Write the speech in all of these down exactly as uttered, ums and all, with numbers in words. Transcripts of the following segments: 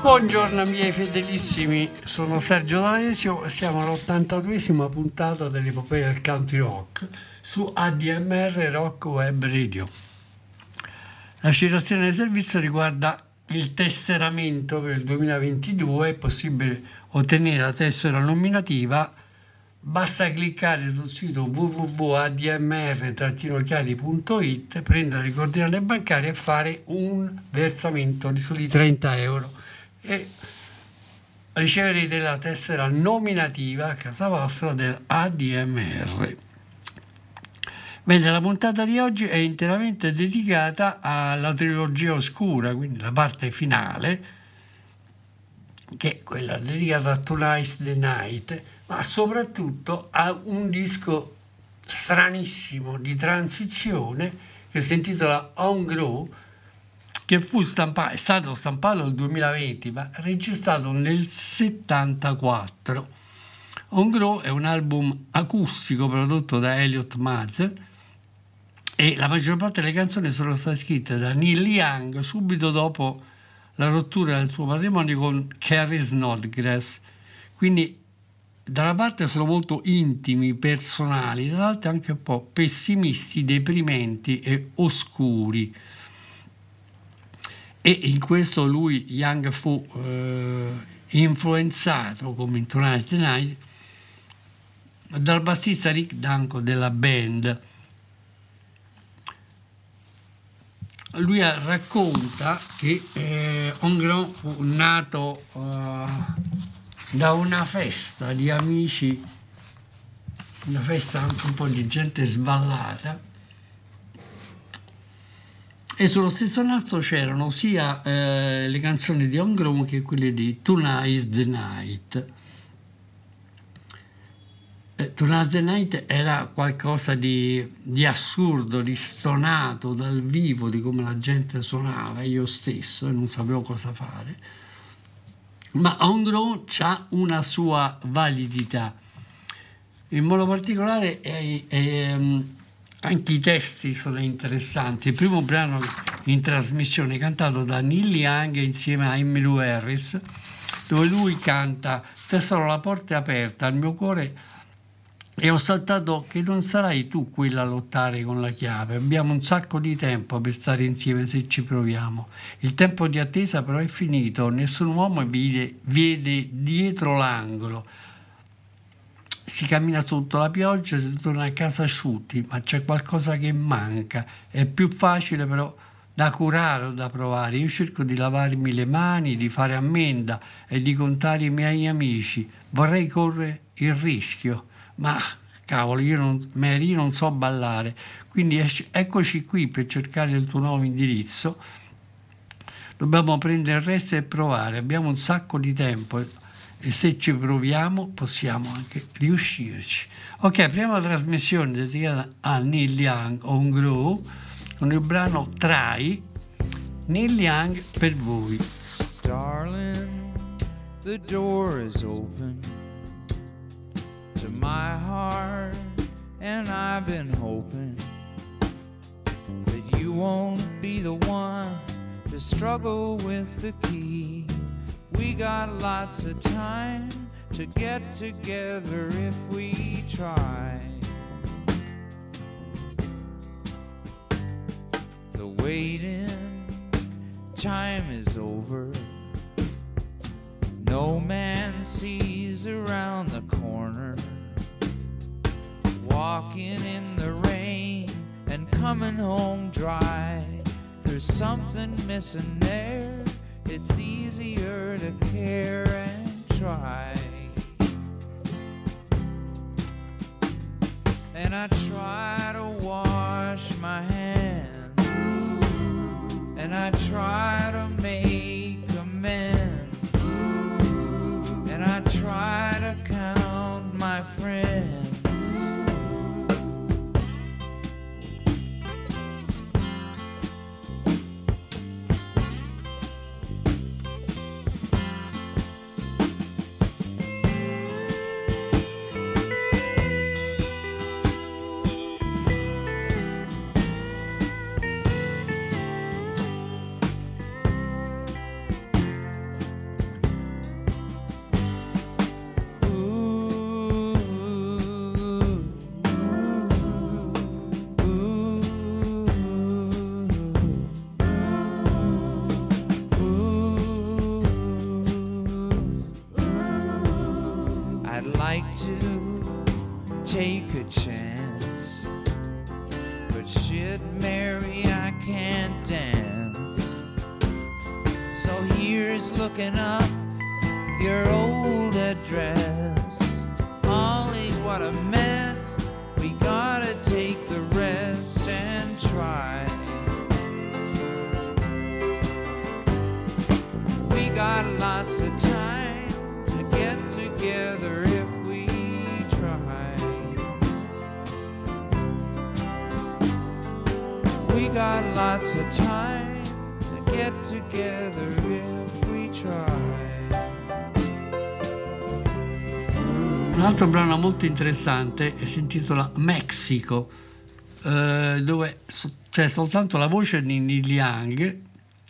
Buongiorno miei fedelissimi, sono Sergio D'Alesio e siamo all'ottantaduesima puntata dell'epopea del country rock su A D M R Rock Web Radio. La citazione del servizio riguarda il tesseramento per il duemilaventidue, è possibile ottenere la tessera nominativa, basta cliccare sul sito w w w punto a d m r trattino chiari punto i t, prendere le coordinate bancarie e fare un versamento di soli trenta euro. E riceverete la tessera nominativa a casa vostra del A D M R. Bene, la puntata di oggi è interamente dedicata alla trilogia oscura, quindi la parte finale, che è quella dedicata a Tonight's the Night, ma soprattutto a un disco stranissimo di transizione che si intitola Homegrown, che fu stampa- è stato stampato nel duemilaventi, ma registrato nel settantaquattro. Homegrown è un album acustico prodotto da Elliot Mazer e la maggior parte delle canzoni sono state scritte da Neil Young subito dopo la rottura del suo matrimonio con Carrie Snodgrass. Quindi da una parte sono molto intimi, personali, dall'altra anche un po' pessimisti, deprimenti e oscuri. E in questo lui, Young, fu eh, influenzato, come in Tonight's the Night, dal bassista Rick Danko della band. Lui racconta che eh, Homegrown fu nato eh, da una festa di amici, una festa anche un po' di gente sballata, e sullo stesso nastro c'erano sia eh, le canzoni di Homegrown che quelle di Tonight's the Night. Eh, Tonight's the Night era qualcosa di, di assurdo, di stonato dal vivo, di come la gente suonava, io stesso, e non sapevo cosa fare. Ma Homegrown ha una sua validità. In modo particolare è... è, è anche i testi sono interessanti. Il primo brano in trasmissione è cantato da Neil Young insieme a Emmylou Harris, dove lui canta: "Tesoro, la porta è aperta al mio cuore e ho saltato che non sarai tu quella a lottare con la chiave. Abbiamo un sacco di tempo per stare insieme se ci proviamo. Il tempo di attesa però è finito, nessun uomo vede, vede dietro l'angolo. Si cammina sotto la pioggia e si torna a casa asciutti, ma c'è qualcosa che manca. È più facile però da curare o da provare. Io cerco di lavarmi le mani, di fare ammenda e di contare i miei amici. Vorrei correre il rischio, ma cavolo, io non, Mary, io non so ballare. Quindi eccoci qui per cercare il tuo nuovo indirizzo. Dobbiamo prendere il resto e provare. Abbiamo un sacco di tempo. E se ci proviamo possiamo anche riuscirci." Ok, prima trasmissione dedicata a Neil Young, Homegrown, con il brano Try, Neil Young per voi. Darling, the door is open to my heart and I've been hoping that you won't be the one to struggle with the key. We got lots of time to get together if we try. The waiting time is over. No man sees around the corner. Walking in the rain and coming home dry. There's something missing there. It's easier to care and try. And I try to wash my hands, and I try to make amends, and I try to count my friends. Up your old address, Holly, what a mess. We gotta take the rest and try. We got lots of time to get together if we try. We got lots of time to get together if we Un altro brano molto interessante e si intitola Mexico, eh, dove c'è soltanto la voce di Neil Young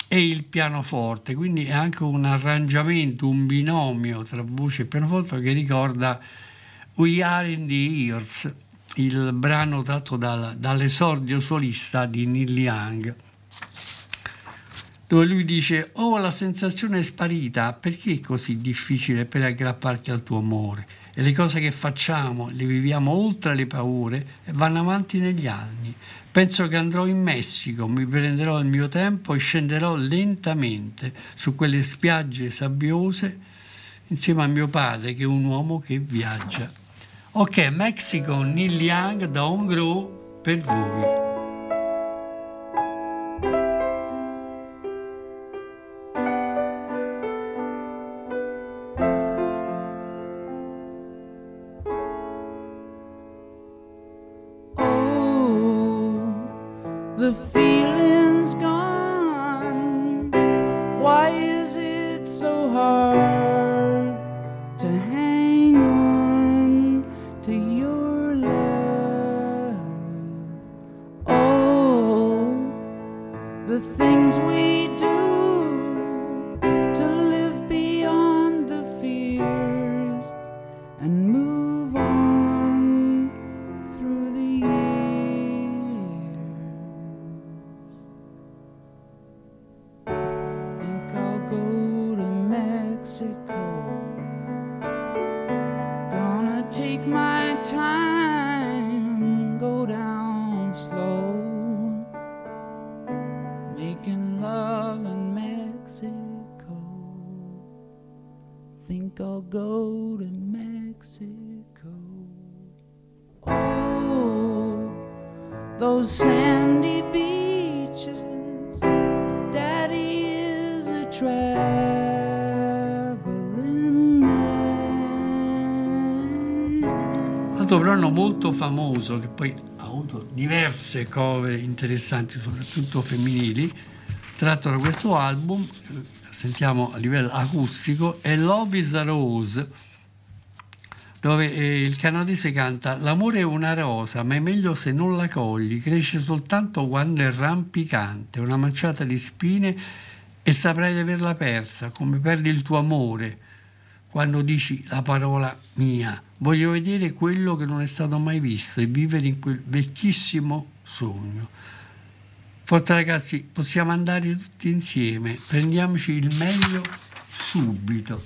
e il pianoforte, quindi è anche un arrangiamento, un binomio tra voce e pianoforte che ricorda We Are in the Years, il brano tratto dal, dall'esordio solista di Neil Young, dove lui dice: oh, la sensazione è sparita, perché è così difficile per aggrapparti al tuo amore? E le cose che facciamo le viviamo oltre le paure e vanno avanti negli anni. Penso che andrò in Messico, mi prenderò il mio tempo e scenderò lentamente su quelle spiagge sabbiose insieme a mio padre, che è un uomo che viaggia. Ok, Mexico, Neil Young, da Homegrown per voi. Molto famoso, che poi ha avuto diverse cover interessanti, soprattutto femminili, tratto da questo album, sentiamo a livello acustico, è Love is a Rose, dove eh, il canadese canta «L'amore è una rosa, ma è meglio se non la cogli, cresce soltanto quando è rampicante, una manciata di spine e saprai di averla persa, come perdi il tuo amore quando dici la parola mia. Voglio vedere quello che non è stato mai visto e vivere in quel vecchissimo sogno». Forza ragazzi, possiamo andare tutti insieme, prendiamoci il meglio subito.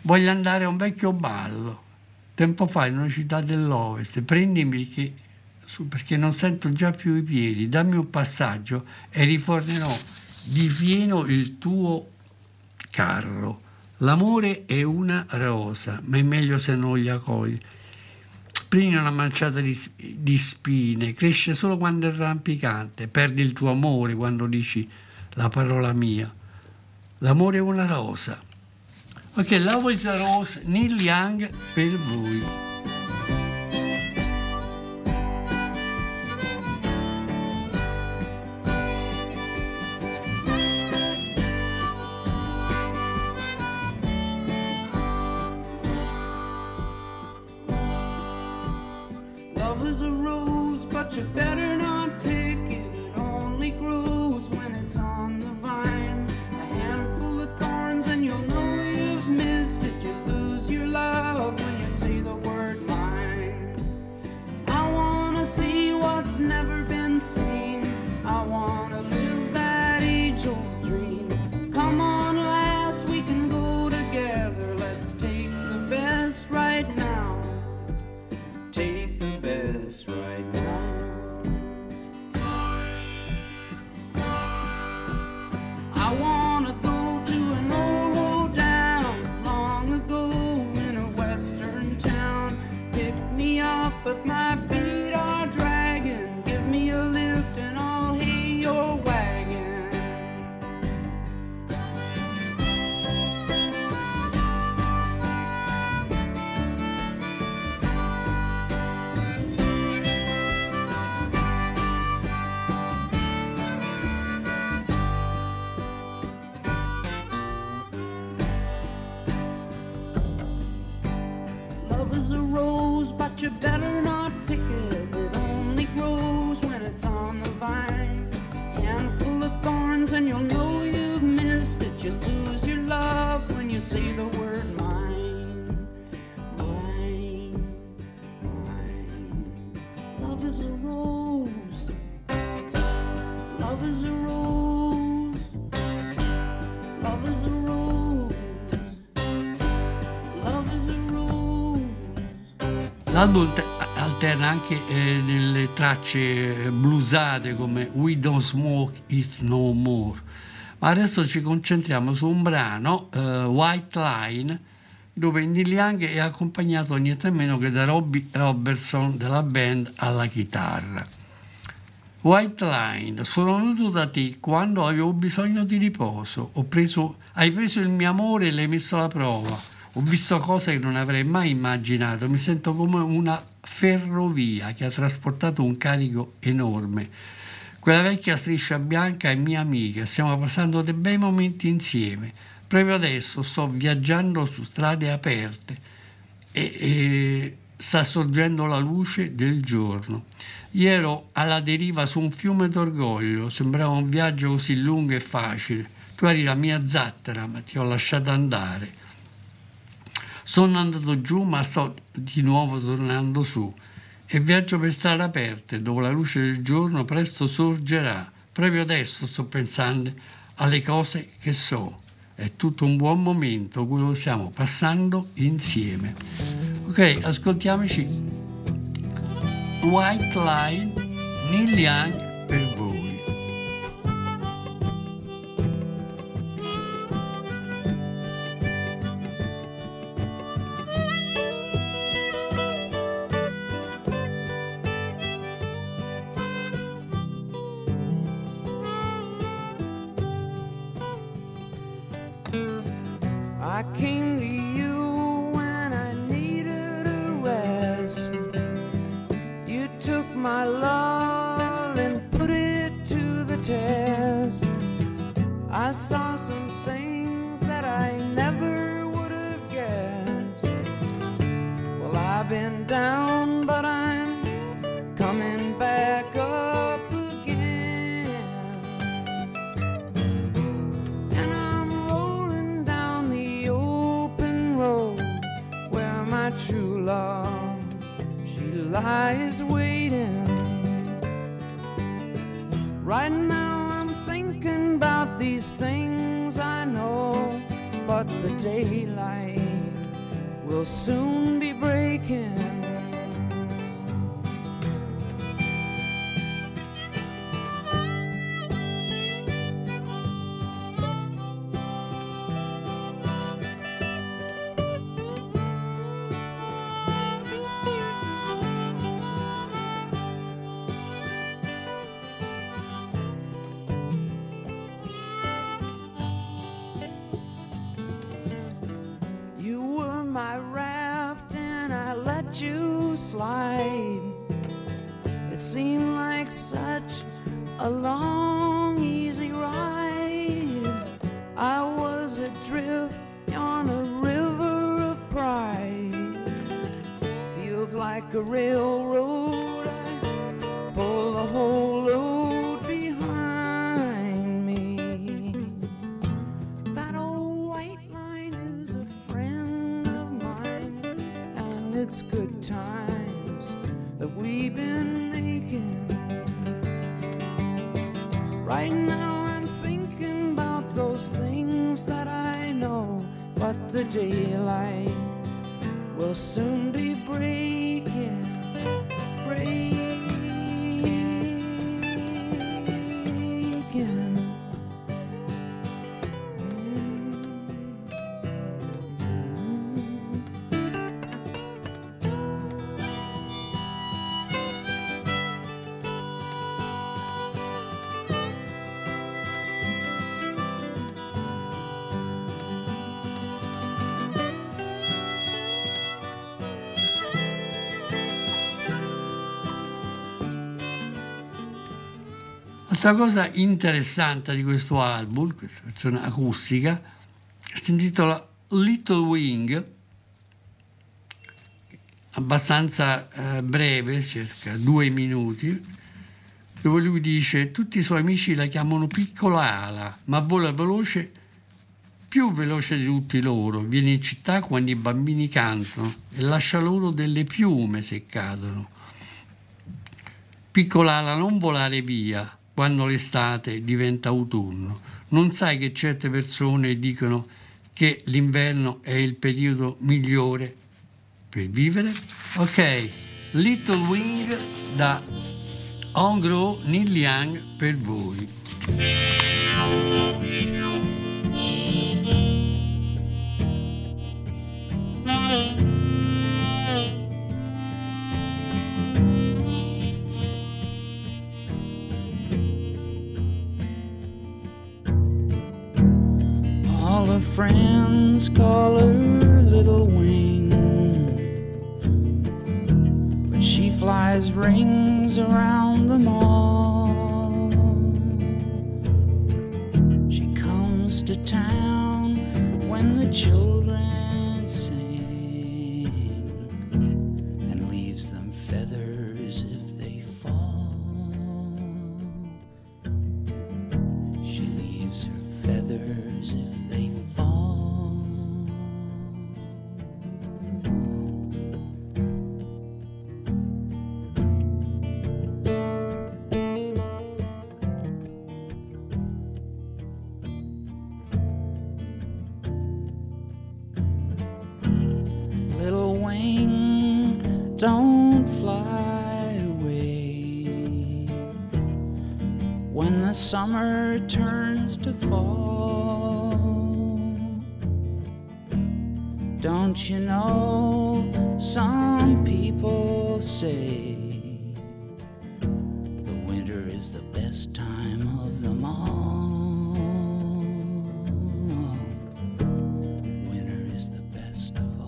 Voglio andare a un vecchio ballo, tempo fa in una città dell'Ovest, prendimi che, su, perché non sento già più i piedi, dammi un passaggio e rifornerò di fieno il tuo carro. L'amore è una rosa, ma è meglio se non gli accogli. Prendi una manciata di, di spine, cresce solo quando è rampicante, perdi il tuo amore quando dici la parola mia. L'amore è una rosa. Ok, Love is a Rose, Neil Young per voi. L'album alterna anche eh, delle tracce bluesate come We Don't Smoke It No More, ma adesso ci concentriamo su un brano, eh, White Line, dove Neil Young è accompagnato niente meno che da Robbie Robertson della band alla chitarra. White Line, sono venuto da te quando avevo bisogno di riposo, ho preso, hai preso il mio amore e l'hai messo alla prova. Ho visto cose che non avrei mai immaginato, mi sento come una ferrovia che ha trasportato un carico enorme. Quella vecchia striscia bianca è mia amica, stiamo passando dei bei momenti insieme. Proprio adesso sto viaggiando su strade aperte e, e sta sorgendo la luce del giorno. Io ero alla deriva su un fiume d'orgoglio, sembrava un viaggio così lungo e facile. Tu eri la mia zattera, ma ti ho lasciato andare. Sono andato giù, ma sto di nuovo tornando su e viaggio per strade aperte dove la luce del giorno presto sorgerà. Proprio adesso sto pensando alle cose che so. È tutto un buon momento quello che stiamo passando insieme. Ok, ascoltiamoci White Line, Neil Young per voi. I saw some things that I never would have guessed. down, but I'm coming back up again. And I'm rolling down the open road where my true love, she lies waiting. Right now I'm thinking about these things I know, but the daylight will soon be breaking. Slide. It seemed like such a long, easy ride. I was adrift on a river of pride. Feels like a railroad. I pull the whole load behind me. That old white line is a friend of mine, and it's good time that we've been making. Right now I'm thinking about those things that I know, but the daylight will soon be breaking, breaking. La cosa interessante di questo album, questa versione acustica, si intitola Little Wing, abbastanza eh, breve, circa due minuti, dove lui dice: tutti i suoi amici la chiamano piccola ala, ma vola veloce, più veloce di tutti loro, viene in città quando i bambini cantano e lascia loro delle piume se cadono. Piccola ala, non volare via quando l'estate diventa autunno. Non sai che certe persone dicono che l'inverno è il periodo migliore per vivere? Ok, Little Wing da Homegrown, Neil Young per voi. Friends call her Little Wing, but she flies rings around them all. She comes to town when the children sing and leaves them feathers if they fall. She leaves her feathers if they fall. Summer turns to fall. Don't you know, some people say the winter is the best time of them all. Winter is the best of all.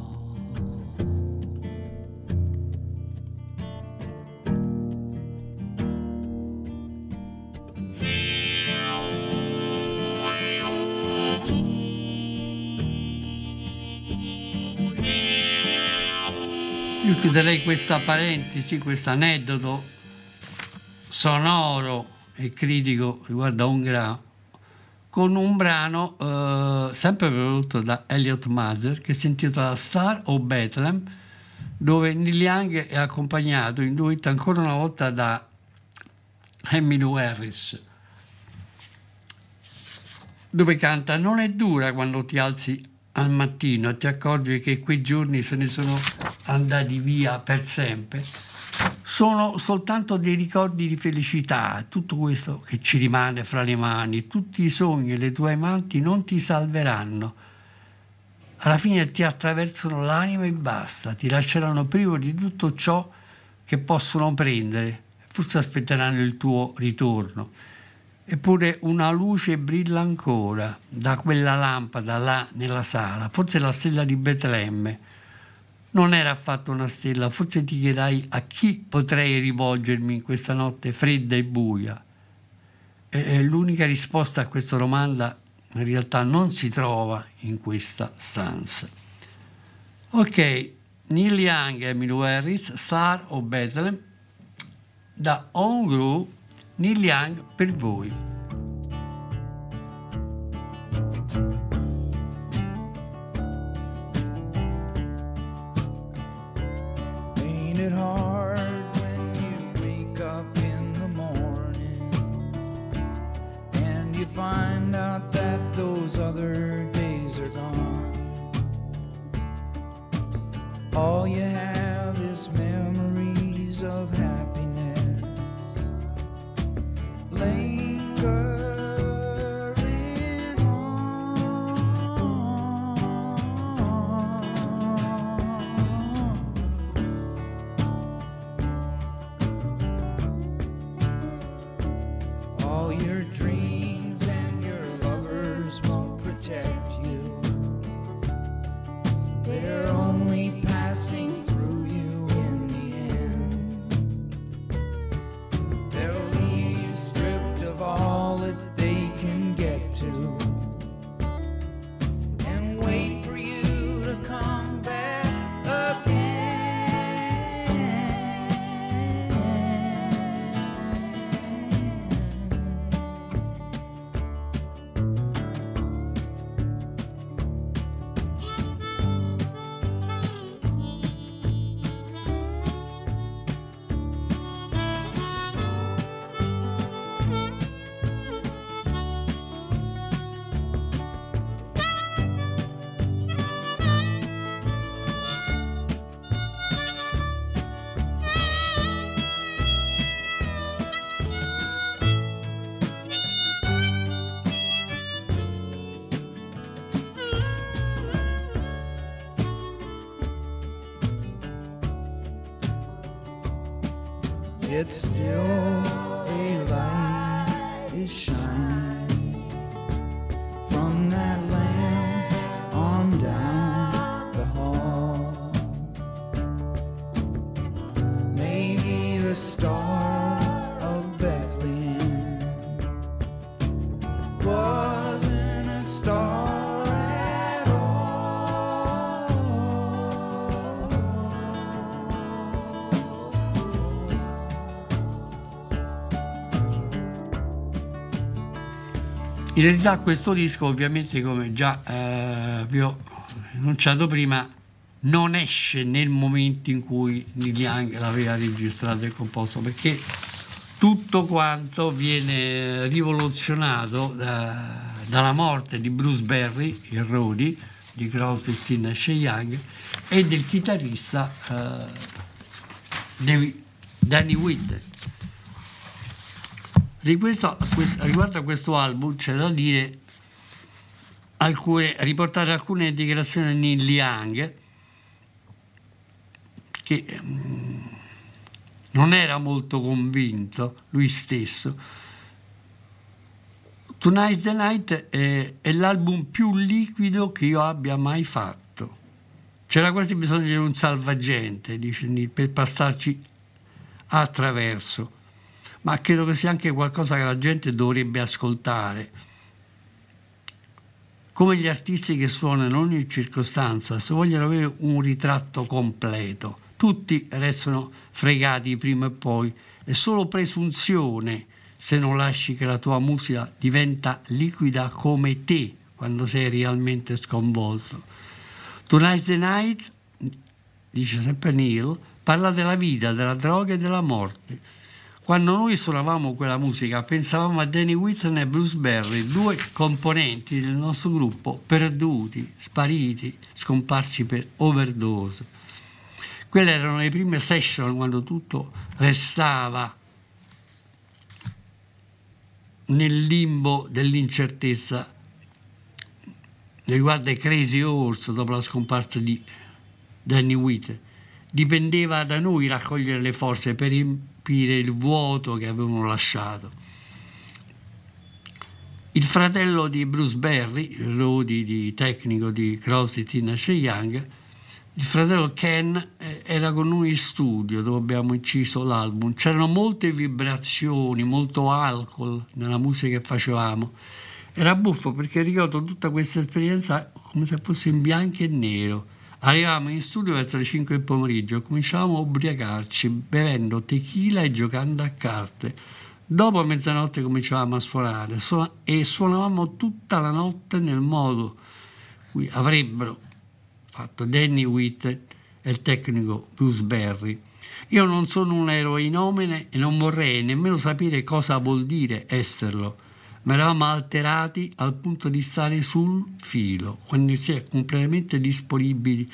chiuderei questa parentesi, questo aneddoto sonoro e critico riguardo a Ungra, con un brano eh, sempre prodotto da Elliot Mazer che si intitola Star o Bethlehem, dove Neil Young è accompagnato in duetto ancora una volta da Emmylou Harris, dove canta: non è dura quando ti alzi al mattino e ti accorgi che quei giorni se ne sono andati via per sempre, sono soltanto dei ricordi di felicità, tutto questo che ci rimane fra le mani, tutti i sogni e le tue amanti non ti salveranno, alla fine ti attraversano l'anima e basta, ti lasceranno privo di tutto ciò che possono prendere, forse aspetteranno il tuo ritorno. Eppure una luce brilla ancora da quella lampada là nella sala, forse la stella di Betlemme. Non era affatto una stella, forse ti chiederai a chi potrei rivolgermi in questa notte fredda e buia. E l'unica risposta a questa domanda in realtà non si trova in questa stanza. Ok, Neil Young e Emmylou Harris, Star o Bethlehem, da Homegrown, Neil Young per voi. Ain't it hard when you wake up in the morning and you find out that those other days are gone? All you have is memories of happiness lingering on. All your dreams and your lovers won't protect you, they're only passing through you in the end. They'll stripped of all that they can get to, and wait for you to come back again. It's still a light is shining from that lamp on down the hall. Maybe the star of Bethlehem wasn't a star. In realtà questo disco, ovviamente, come già eh, vi ho annunciato prima, non esce nel momento in cui Neil Young l'aveva registrato e composto, perché tutto quanto viene rivoluzionato da, dalla morte di Bruce Berry, il Roadie di Crosby, Stills e Young, e del chitarrista eh, David, Danny Whitten. Riguardo a questo album c'è da dire alcune, riportare alcune dichiarazioni di Neil Young, che mm, non era molto convinto lui stesso. Tonight's the Night è, è l'album più liquido che io abbia mai fatto, c'era quasi bisogno di un salvagente, dice Neil, per passarci attraverso. Ma credo che sia anche qualcosa che la gente dovrebbe ascoltare. Come gli artisti che suonano in ogni circostanza, se vogliono avere un ritratto completo, tutti restano fregati prima o poi. È solo presunzione se non lasci che la tua musica diventa liquida come te quando sei realmente sconvolto. Tonight's the Night, dice sempre Neil, parla della vita, della droga e della morte. Quando noi suonavamo quella musica pensavamo a Danny Whitten e Bruce Berry, due componenti del nostro gruppo perduti, spariti, scomparsi per overdose. Quelle erano le prime session quando tutto restava nel limbo dell'incertezza. Riguardo ai Crazy Horse, dopo la scomparsa di Danny Whitten, dipendeva da noi raccogliere le forze per riempire il vuoto che avevano lasciato. Il fratello di Bruce Berry, Rody, di tecnico di Crosby, Nash e Young, il fratello Ken era con noi in studio dove abbiamo inciso l'album. C'erano molte vibrazioni, molto alcol nella musica che facevamo. Era buffo perché ricordo tutta questa esperienza come se fosse in bianco e nero. Arrivavamo in studio verso le cinque del pomeriggio e cominciavamo a ubriacarci bevendo tequila e giocando a carte. Dopo mezzanotte cominciavamo a suonare e suonavamo tutta la notte nel modo cui avrebbero fatto Danny Whitten e il tecnico Bruce Berry. Io non sono un eroinomane e non vorrei nemmeno sapere cosa vuol dire esserlo, ma eravamo alterati al punto di stare sul filo, quando si è completamente disponibili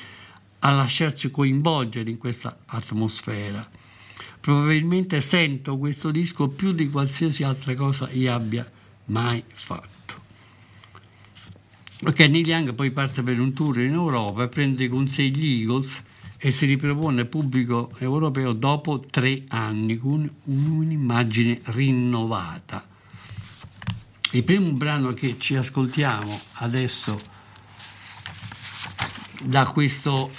a lasciarci coinvolgere in questa atmosfera. Probabilmente sento questo disco più di qualsiasi altra cosa io abbia mai fatto. Ok, Neil Young poi parte per un tour in Europa e prende con sé gli Eagles e si ripropone al pubblico europeo dopo tre anni con un'immagine rinnovata. Il primo brano che ci ascoltiamo adesso da questo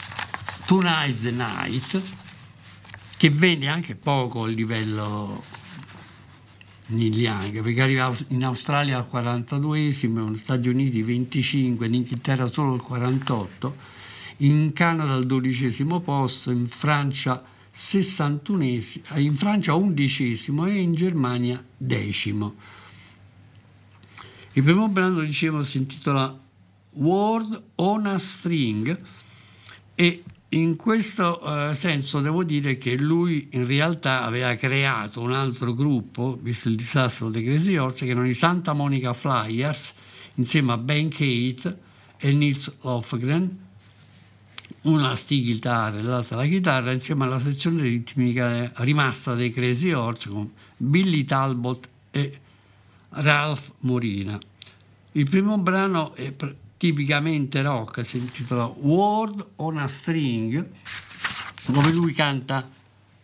Tonight's the Night, che vende anche poco a livello Neil Young, perché arriva in Australia al quarantaduesimo, negli Stati Uniti venticinque, in Inghilterra solo al quarantotto, in Canada al dodicesimo posto, in Francia sessantunesimo, in Francia undicesimo e in Germania decimo. Il primo brano, dicevo, si intitola Word on a String e in questo uh, senso devo dire che lui in realtà aveva creato un altro gruppo, visto il disastro dei Crazy Horse, che erano i Santa Monica Flyers, insieme a Ben Keith e Nils Lofgren, una stichitarra e l'altra la chitarra, insieme alla sezione ritmica rimasta dei Crazy Horse con Billy Talbot e Ralph Molina. Il primo brano è tipicamente rock, si intitola Word on a String, dove lui canta: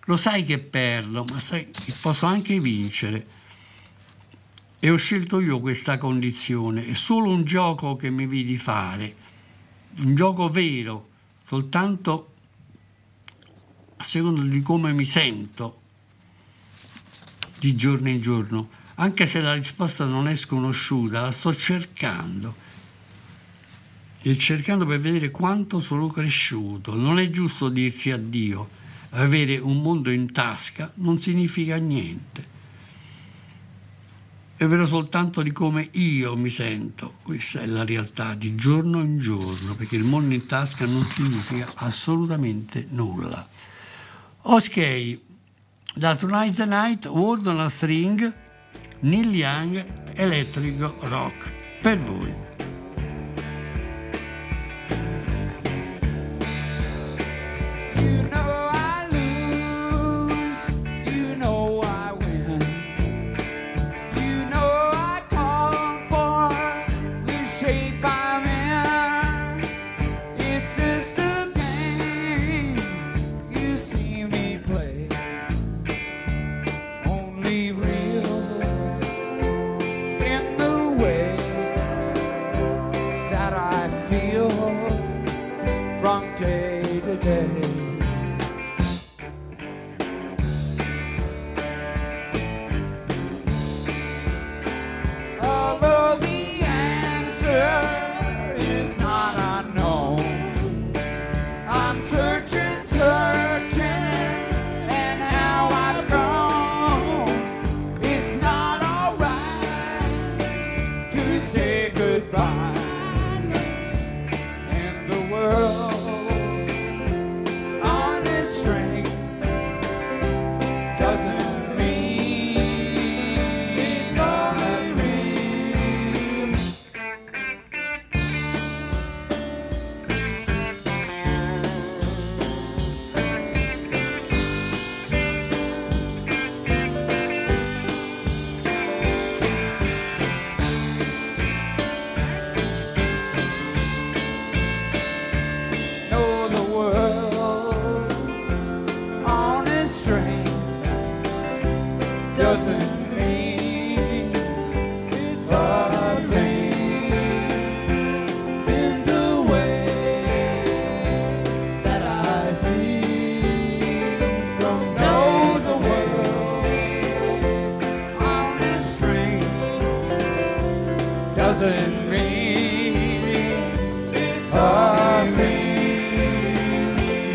lo sai che perdo, ma sai che posso anche vincere, e ho scelto io questa condizione, è solo un gioco che mi vedi fare, un gioco vero, soltanto a seconda di come mi sento di giorno in giorno. Anche se la risposta non è sconosciuta, la sto cercando e cercando per vedere quanto sono cresciuto. Non è giusto dirsi addio, avere un mondo in tasca non significa niente, è vero soltanto di come io mi sento, questa è la realtà di giorno in giorno, perché il mondo in tasca non significa assolutamente nulla. Ok, da Tonight's the Night, Word on a String, Neil Young, elettrico rock, per voi.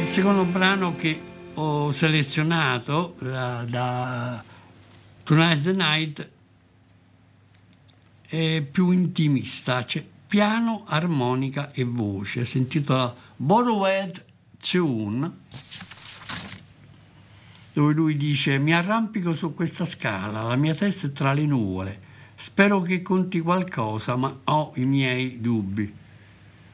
Il secondo brano che ho selezionato da, da Tonight's the Night è più intimista, c'è piano, armonica e voce. Si intitola Borrowed Tune, dove lui dice: mi arrampico su questa scala, la mia testa è tra le nuvole. Spero che conti qualcosa, ma ho i miei dubbi.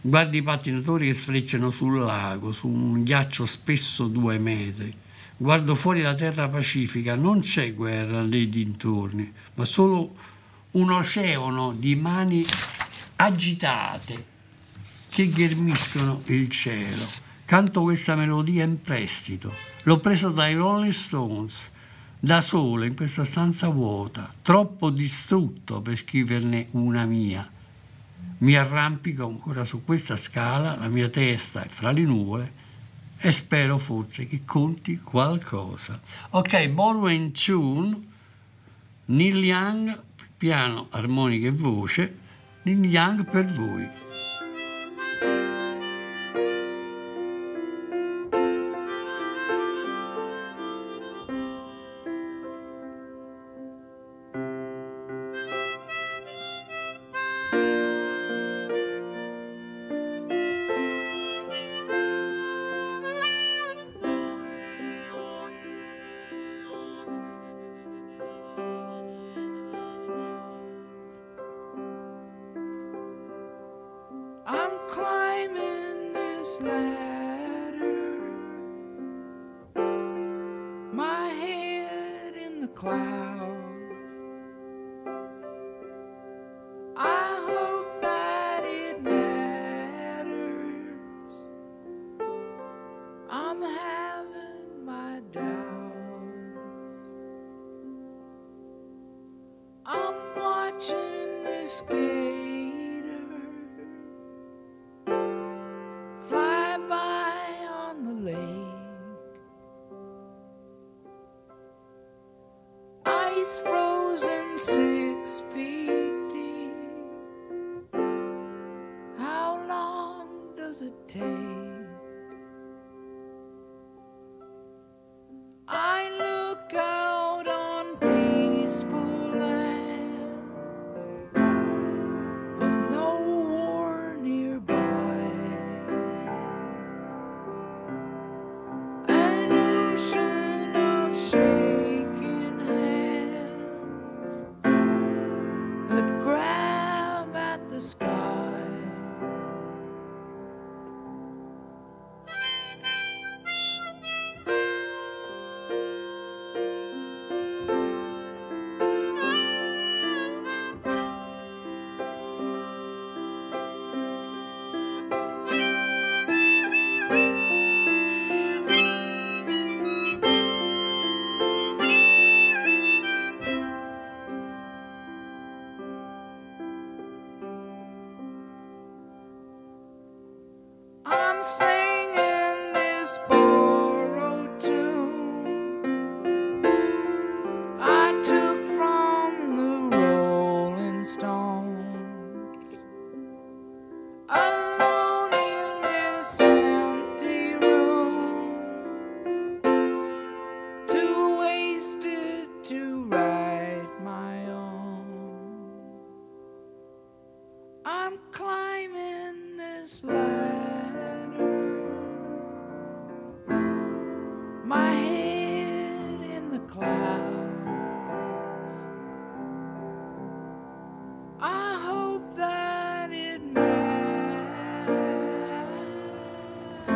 Guardi i pattinatori che sfrecciano sul lago, su un ghiaccio spesso due metri. Guardo fuori la terra pacifica, non c'è guerra nei dintorni, ma solo un oceano di mani agitate che ghermiscono il cielo. Canto questa melodia in prestito. L'ho presa dai Rolling Stones. Da solo in questa stanza vuota, troppo distrutto per scriverne una mia. Mi arrampico ancora su questa scala, la mia testa è fra le nuvole e spero forse che conti qualcosa. Ok, Borrowed Tune, Neil Young, piano, armonica e voce, Neil Young per voi.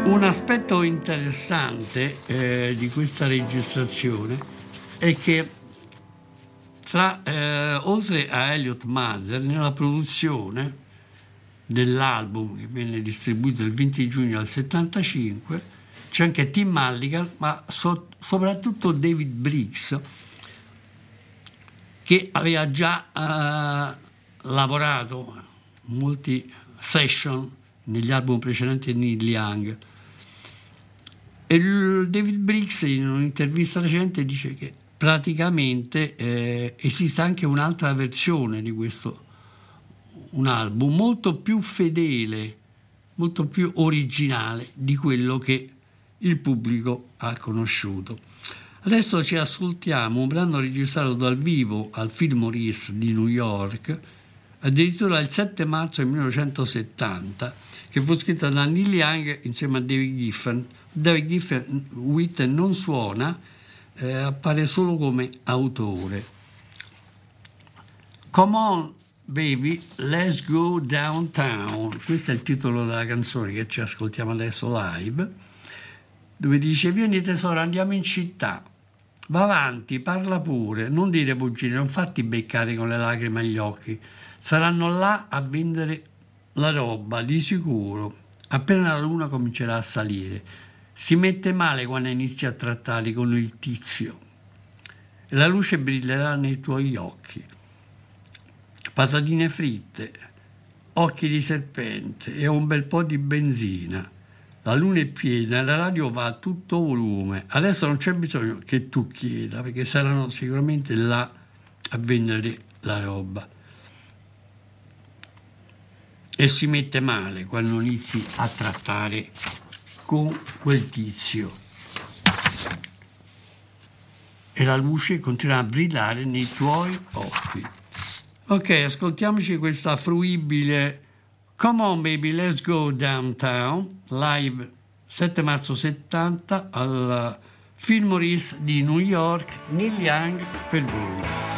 Un aspetto interessante eh, di questa registrazione è che tra, eh, oltre a Elliot Mazer, nella produzione dell'album che venne distribuito il venti giugno del settantacinque c'è anche Tim Mulligan, ma so- soprattutto David Briggs, che aveva già eh, lavorato molti session negli album precedenti di Neil Young. E David Briggs in un'intervista recente dice che praticamente eh, esiste anche un'altra versione di questo, un album molto più fedele, molto più originale di quello che il pubblico ha conosciuto. Adesso ci ascoltiamo un brano registrato dal vivo al Fillmore East di New York, addirittura il sette marzo millenovecentosettanta, che fu scritta da Neil Young insieme a David Geffen. David Geffen Whitten non suona, eh, appare solo come autore. Come on Baby, Let's Go Downtown, questo è il titolo della canzone che ci ascoltiamo adesso live, dove dice: vieni tesoro, andiamo in città, va avanti, parla pure, non dire bugie, non farti beccare con le lacrime agli occhi, saranno là a vendere la roba di sicuro, appena la luna comincerà a salire, si mette male quando inizi a trattare con il tizio e la luce brillerà nei tuoi occhi. Patatine fritte, occhi di serpente e un bel po' di benzina. La luna è piena, la radio va a tutto volume. Adesso non c'è bisogno che tu chieda, perché saranno sicuramente là a vendere la roba. E si mette male quando inizi a trattare con quel tizio. E la luce continua a brillare nei tuoi occhi. Ok, ascoltiamoci questa fruibile Come on Baby, Let's Go Downtown, live sette marzo settanta al Fillmore East di New York, Neil Young per voi. Right.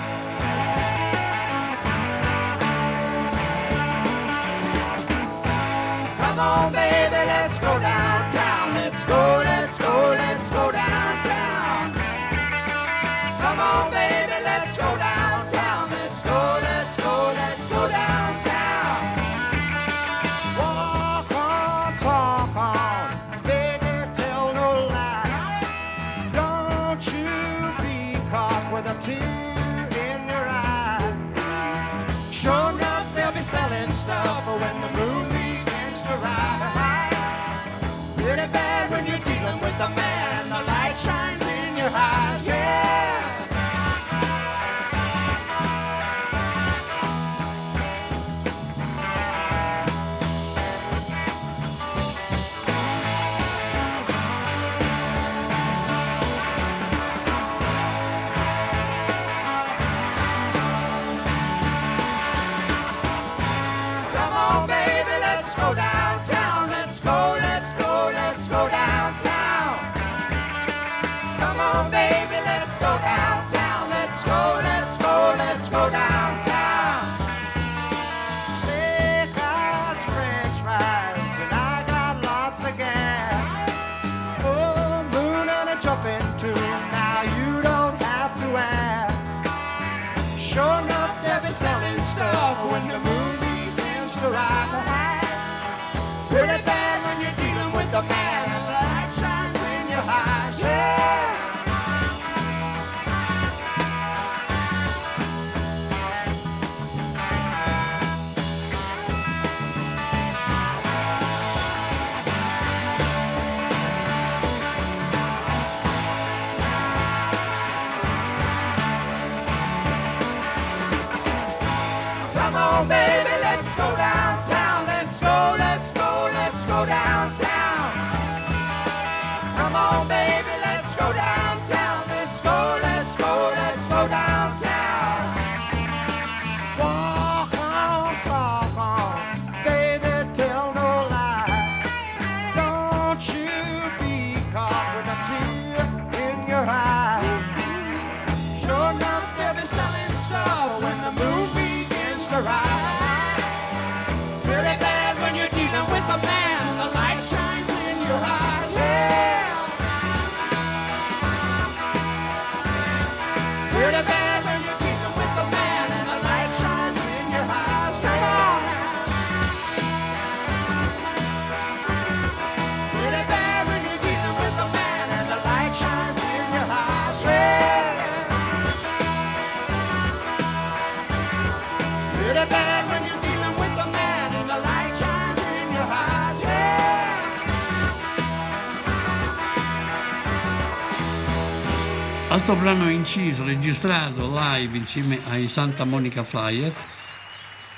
Altro brano inciso, registrato live insieme ai Santa Monica Flyers,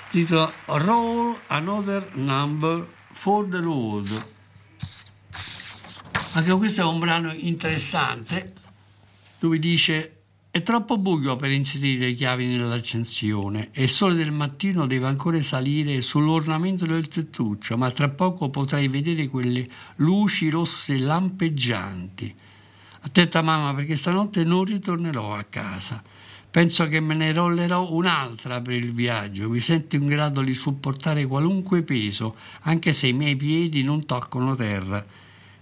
titola Roll Another Number for the Lord. Anche questo è un brano interessante, dove dice: è troppo buio per inserire le chiavi nell'accensione e il sole del mattino deve ancora salire sull'ornamento del tettuccio, ma tra poco potrai vedere quelle luci rosse lampeggianti. Attenta mamma, perché stanotte non ritornerò a casa. Penso che me ne rollerò un'altra per il viaggio. Mi sento in grado di supportare qualunque peso, anche se i miei piedi non toccano terra.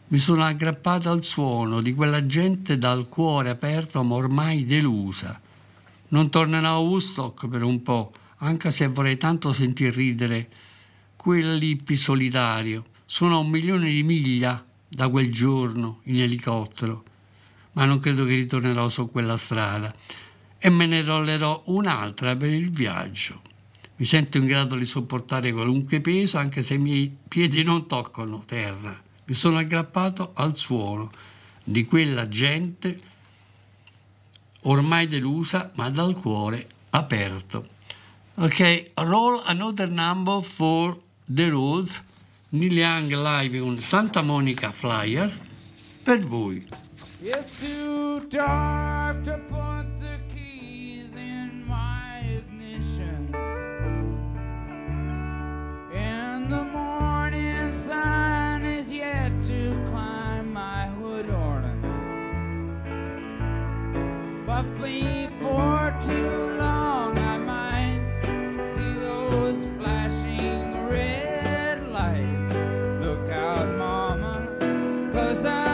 Mi sono aggrappata al suono di quella gente dal cuore aperto ma ormai delusa. Non tornerò a Woodstock per un po', anche se vorrei tanto sentir ridere quell'hippie solitario. Sono a un milione di miglia da quel giorno in elicottero, ma non credo che ritornerò su quella strada e me ne rollerò un'altra per il viaggio. Mi sento in grado di sopportare qualunque peso, anche se i miei piedi non toccano terra. Mi sono aggrappato al suono di quella gente ormai delusa, ma dal cuore aperto. Ok, Roll Another Number for the Road, Neil Young live con Santa Monica Flyers, per voi. It's too dark to put the keys in my ignition. And the morning sun is yet to climb my hood ornament. But before too long I might see those flashing red lights. Look out, Mama, 'cause I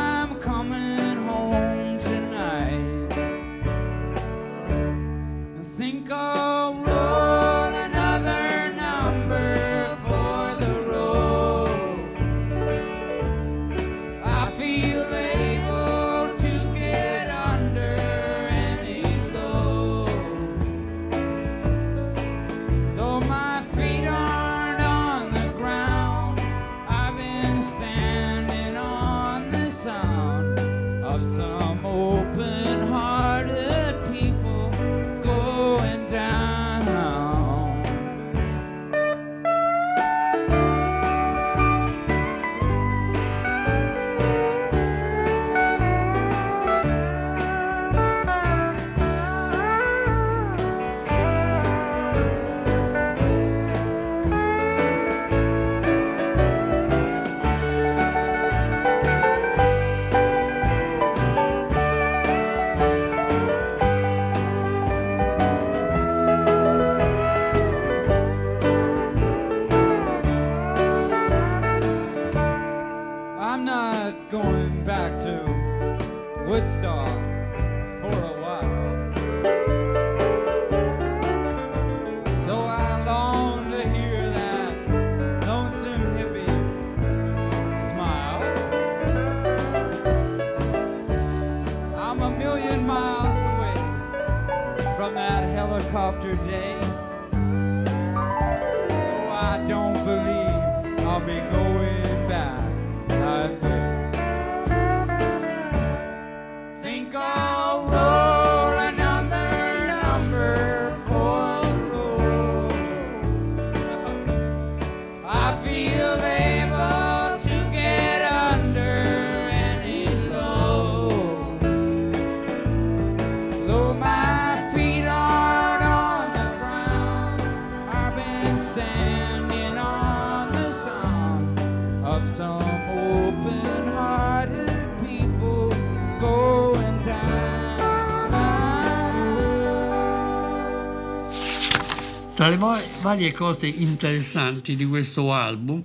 tra le varie cose interessanti di questo album,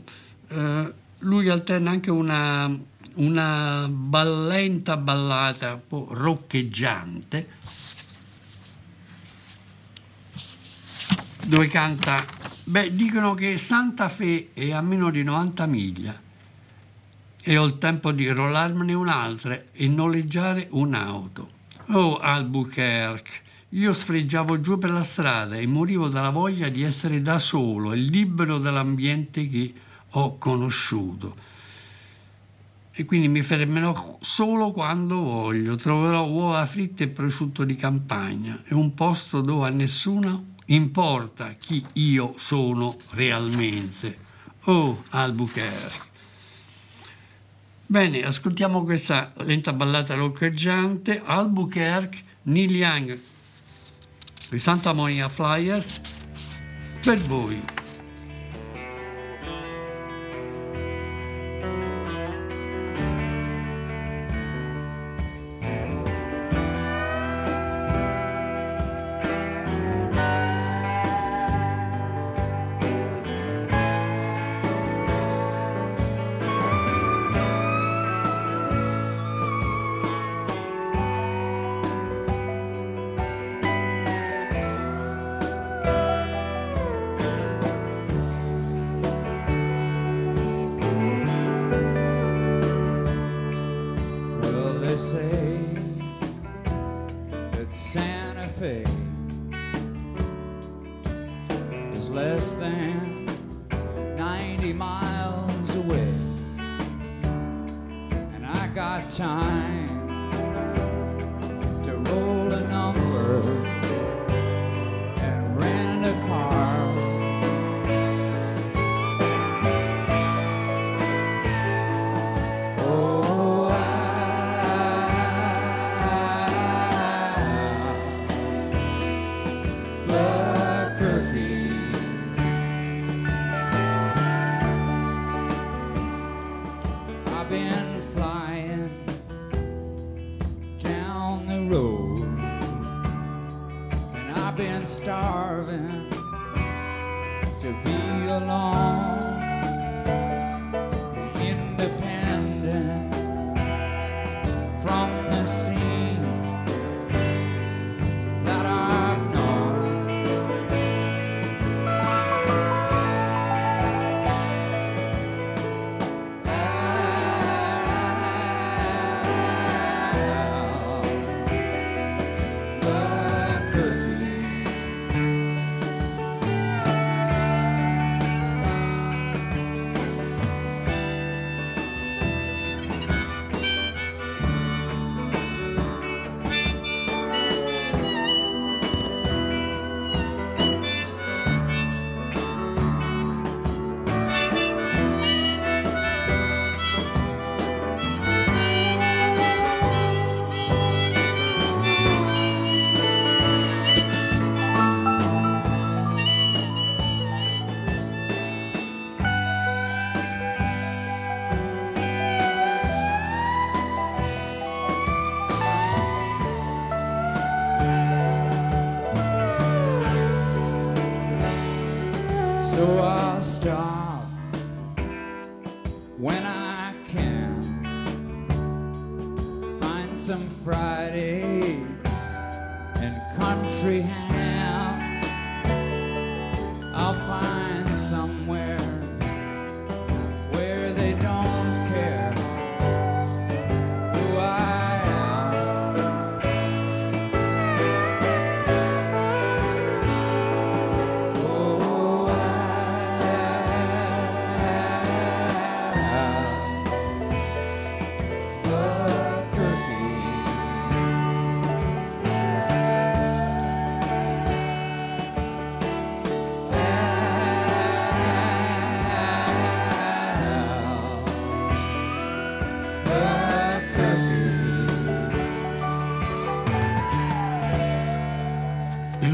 eh, lui alterna anche una, una lenta ballata un po' roccheggiante, dove canta, beh, dicono che Santa Fe è a meno di novanta miglia e ho il tempo di rollarmene un'altra e noleggiare un'auto. Oh, Albuquerque! Io sfregiavo giù per la strada e morivo dalla voglia di essere da solo e libero dall'ambiente che ho conosciuto. e quindi mi fermerò solo quando voglio. Troverò uova fritte e prosciutto di campagna e un posto dove a nessuno importa chi io sono realmente. Oh, Albuquerque. Bene, ascoltiamo questa lenta ballata roccheggiante, Albuquerque, Neil Young, di Santa Monica Flyers, per voi.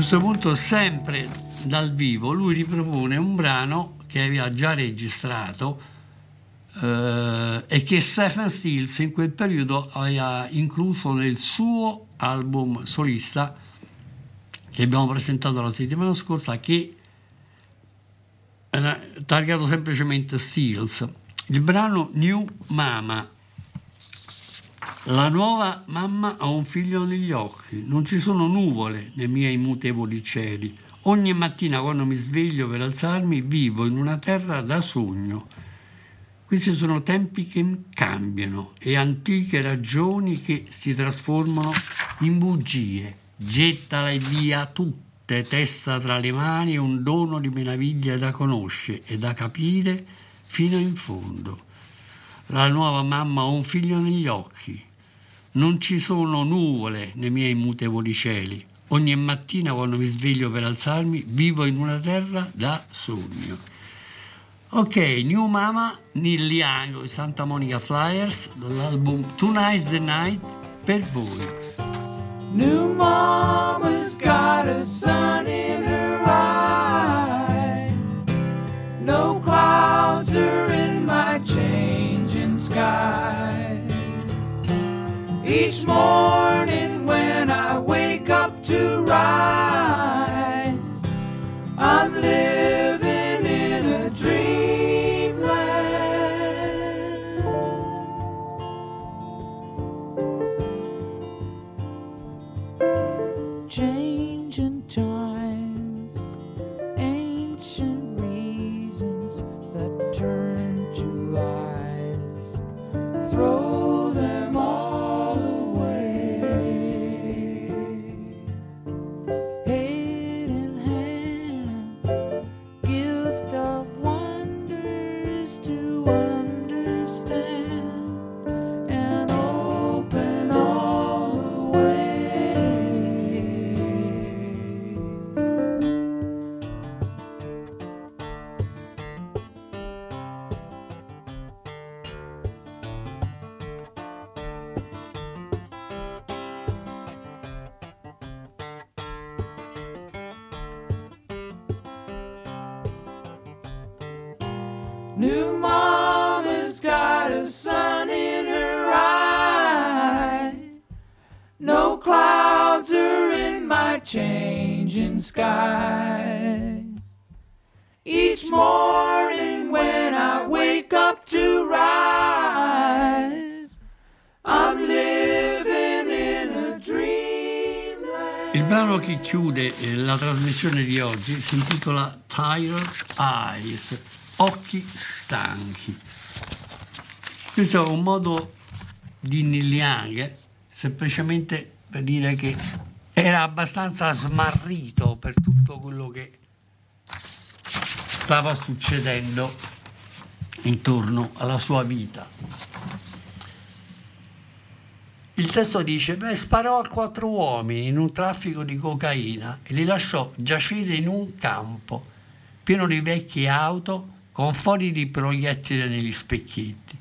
A questo punto, sempre dal vivo, lui ripropone un brano che aveva già registrato eh, e che Stephen Stills in quel periodo aveva incluso nel suo album solista che abbiamo presentato la settimana scorsa, che era targato semplicemente Stills. Il brano New Mama. La nuova mamma ha un figlio negli occhi, non ci sono nuvole nei miei mutevoli cieli. Ogni mattina quando mi sveglio per alzarmi vivo in una terra da sogno. Questi sono tempi che cambiano e antiche ragioni che si trasformano in bugie. Gettale via tutte, testa tra le mani, un dono di meraviglia da conoscere e da capire fino in fondo. La nuova mamma ha un figlio negli occhi. Non ci sono nuvole nei miei mutevoli cieli. Ogni mattina quando mi sveglio per alzarmi vivo in una terra da sogno. Ok, New Mama, Neil Young, Santa Monica Flyers, l'album Tonight's the Night per voi. New Mama's got a sun in her eye. No clouds are in my changing sky. Each morning when I wake up to rise, I'm living in a dreamland. Changing times, ancient reasons that turn to lies. Throw them all. New mama's got a sun in her eyes. No clouds are in my changing skies. Each morning when I wake up to rise, I'm living in a dreamland. Il brano che chiude la trasmissione di oggi si intitola Tired Eyes. Occhi stanchi. Questo è un modo di Neil Young, semplicemente per dire che era abbastanza smarrito per tutto quello che stava succedendo intorno alla sua vita. Il testo dice: beh, sparò a quattro uomini in un traffico di cocaina e li lasciò giacere in un campo pieno di vecchie auto con fori di proiettile negli specchietti,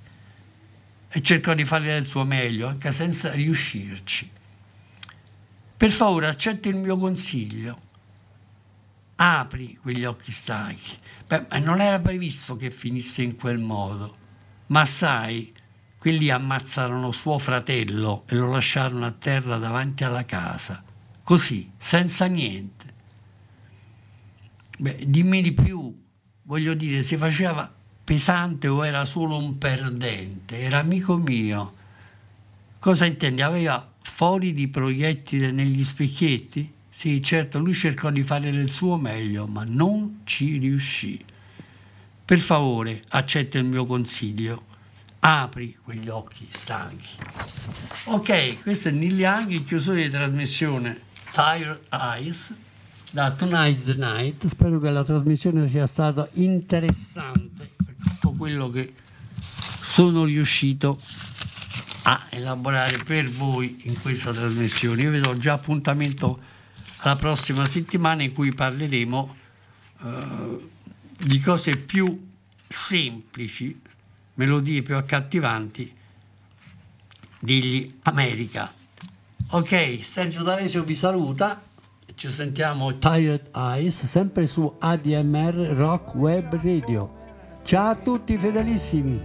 e cercò di fare del suo meglio, anche senza riuscirci. Per favore, accetti il mio consiglio. Apri quegli occhi stanchi. Beh, non era previsto che finisse in quel modo, ma sai, quelli ammazzarono suo fratello e lo lasciarono a terra davanti alla casa, così, senza niente. Beh, dimmi di più. Voglio dire, si faceva pesante o era solo un perdente? Era amico mio. Cosa intendi? Aveva fori di proiettile negli specchietti? Sì, certo, lui cercò di fare del suo meglio, ma non ci riuscì. Per favore, accetta il mio consiglio. Apri quegli occhi stanchi. Ok, questo è Neil Young in chiusura di trasmissione Tired Eyes, da Tonight's the Night. Spero che la trasmissione sia stata interessante per tutto quello che sono riuscito a elaborare per voi in questa trasmissione. Io vi do già appuntamento alla prossima settimana in cui parleremo eh, di cose più semplici, melodie più accattivanti degli America. Ok, Sergio D'Alesio vi saluta. Ci sentiamo Tired Eyes sempre su A D M R Rock Web Radio. Ciao a tutti fedelissimi.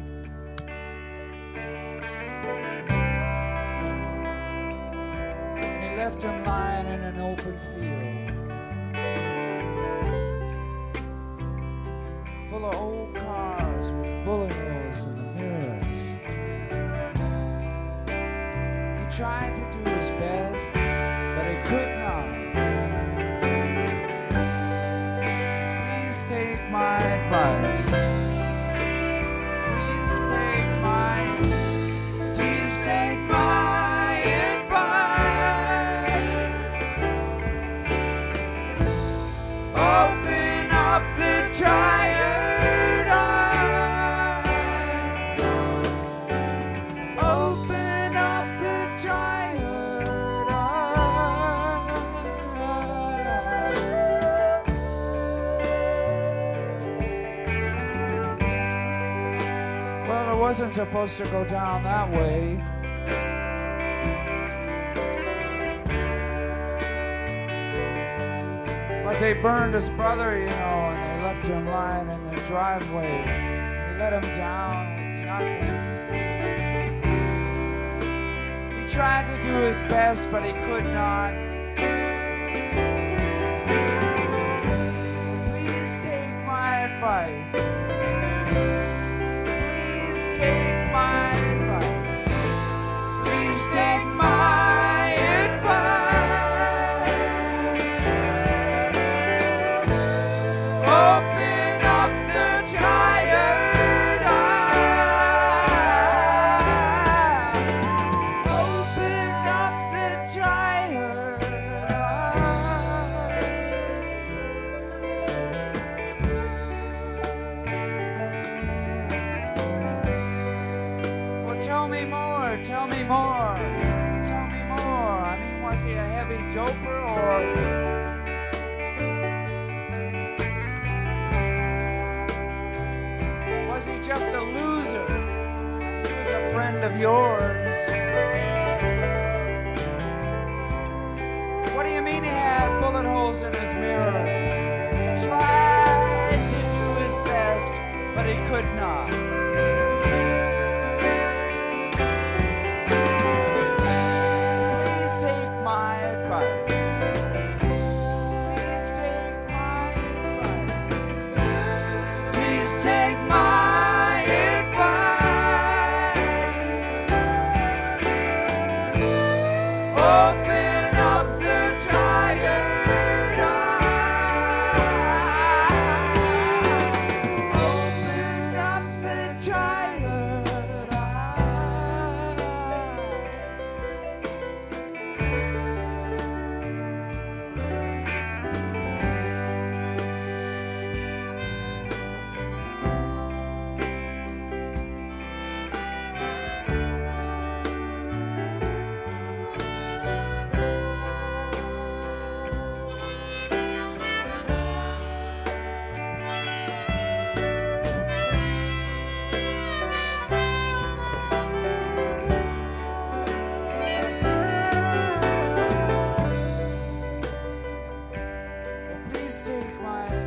He left him lying in an open field full of old cars with bullet holes in the mirror. He tried to do his best, but he could not. Take my advice. Please take my, please take my advice. Open up the tired eyes. wasn't supposed to go down that way. But they burned his brother, you know, and they left him lying in the driveway. They let him down with nothing. He tried to do his best, but he could not. Please take my advice. Please take my advice. Please take my of yours. What do you mean he had bullet holes in his mirrors? He tried to do his best, but he could not. Please take my advice. Please take my advice. Please take my take my